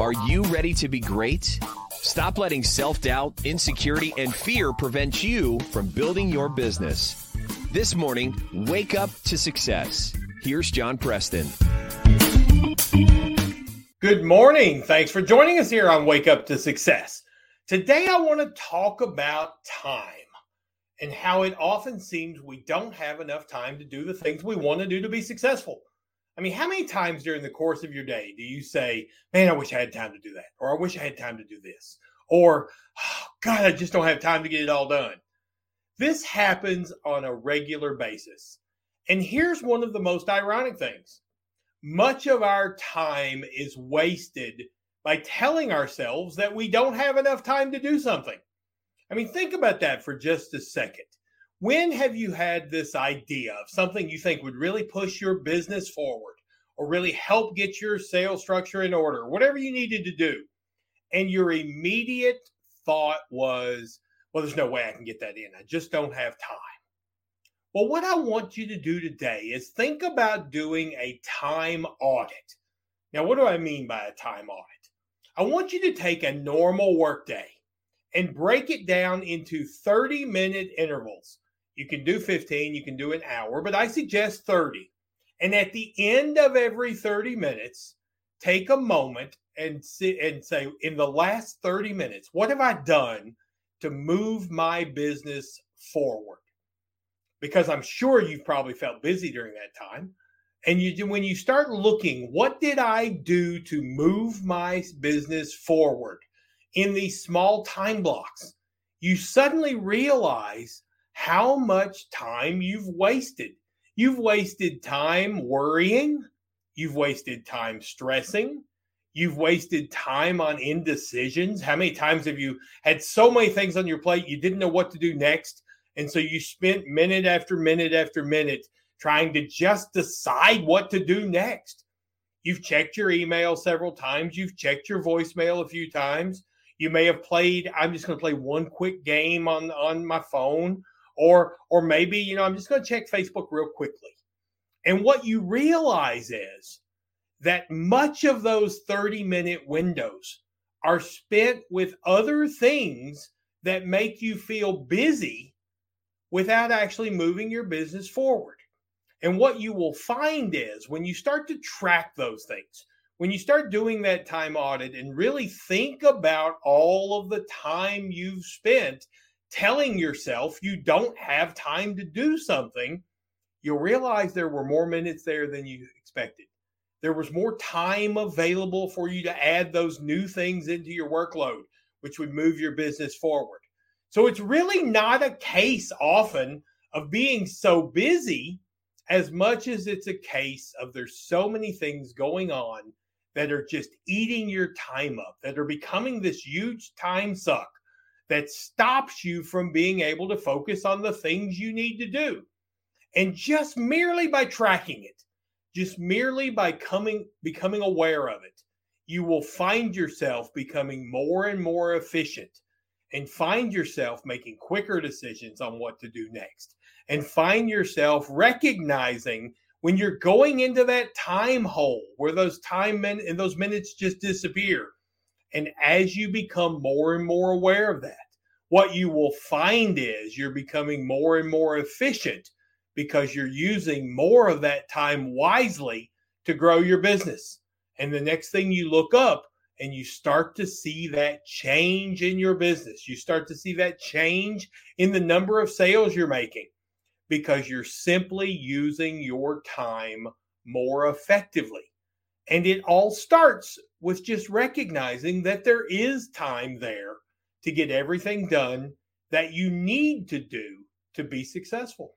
Are you ready to be great? Stop letting self-doubt, insecurity, and fear prevent you from building your business. This morning, wake up to success. Here's John Preston. Good morning. Thanks for joining us here on Wake Up to Success. Today, I want to talk about time and how it often seems we don't have enough time to do the things we want to do to be successful. I mean, how many times during the course of your day do you say, man, I wish I had time to do that, or I wish I had time to do this, or, oh, God, I just don't have time to get it all done. This happens on a regular basis. And here's one of the most ironic things. Much of our time is wasted by telling ourselves that we don't have enough time to do something. I mean, think about that for just a second. When have you had this idea of something you think would really push your business forward or really help get your sales structure in order, whatever you needed to do, and your immediate thought was, well, there's no way I can get that in. I just don't have time. Well, what I want you to do today is think about doing a time audit. Now, what do I mean by a time audit? I want you to take a normal workday and break it down into 30-minute intervals. You can do 15, you can do an hour, but I suggest 30. And at the end of every 30 minutes, take a moment and say, in the last 30 minutes, what have I done to move my business forward? Because I'm sure you've probably felt busy during that time. And when you start looking, what did I do to move my business forward in these small time blocks? You suddenly realize how much time you've wasted. You've wasted time worrying. You've wasted time stressing. You've wasted time on indecisions. How many times have you had so many things on your plate you didn't know what to do next? And so you spent minute after minute after minute trying to just decide what to do next. You've checked your email several times. You've checked your voicemail a few times. You may have played, I'm just going to play one quick game on my phone. Or maybe, I'm just going to check Facebook real quickly. And what you realize is that much of those 30-minute windows are spent with other things that make you feel busy without actually moving your business forward. And what you will find is when you start to track those things, when you start doing that time audit and really think about all of the time you've spent telling yourself you don't have time to do something, you'll realize there were more minutes there than you expected. There was more time available for you to add those new things into your workload, which would move your business forward. So it's really not a case often of being so busy as much as it's a case of there's so many things going on that are just eating your time up, that are becoming this huge time suck that stops you from being able to focus on the things you need to do. And just merely by tracking it, just merely by becoming aware of it, you will find yourself becoming more and more efficient, and find yourself making quicker decisions on what to do next, and find yourself recognizing when you're going into that time hole where those those minutes just disappear. And as you become more and more aware of that, what you will find is you're becoming more and more efficient because you're using more of that time wisely to grow your business. And the next thing you look up, and you start to see that change in your business. You start to see that change in the number of sales you're making because you're simply using your time more effectively. And it all starts with just recognizing that there is time there to get everything done that you need to do to be successful.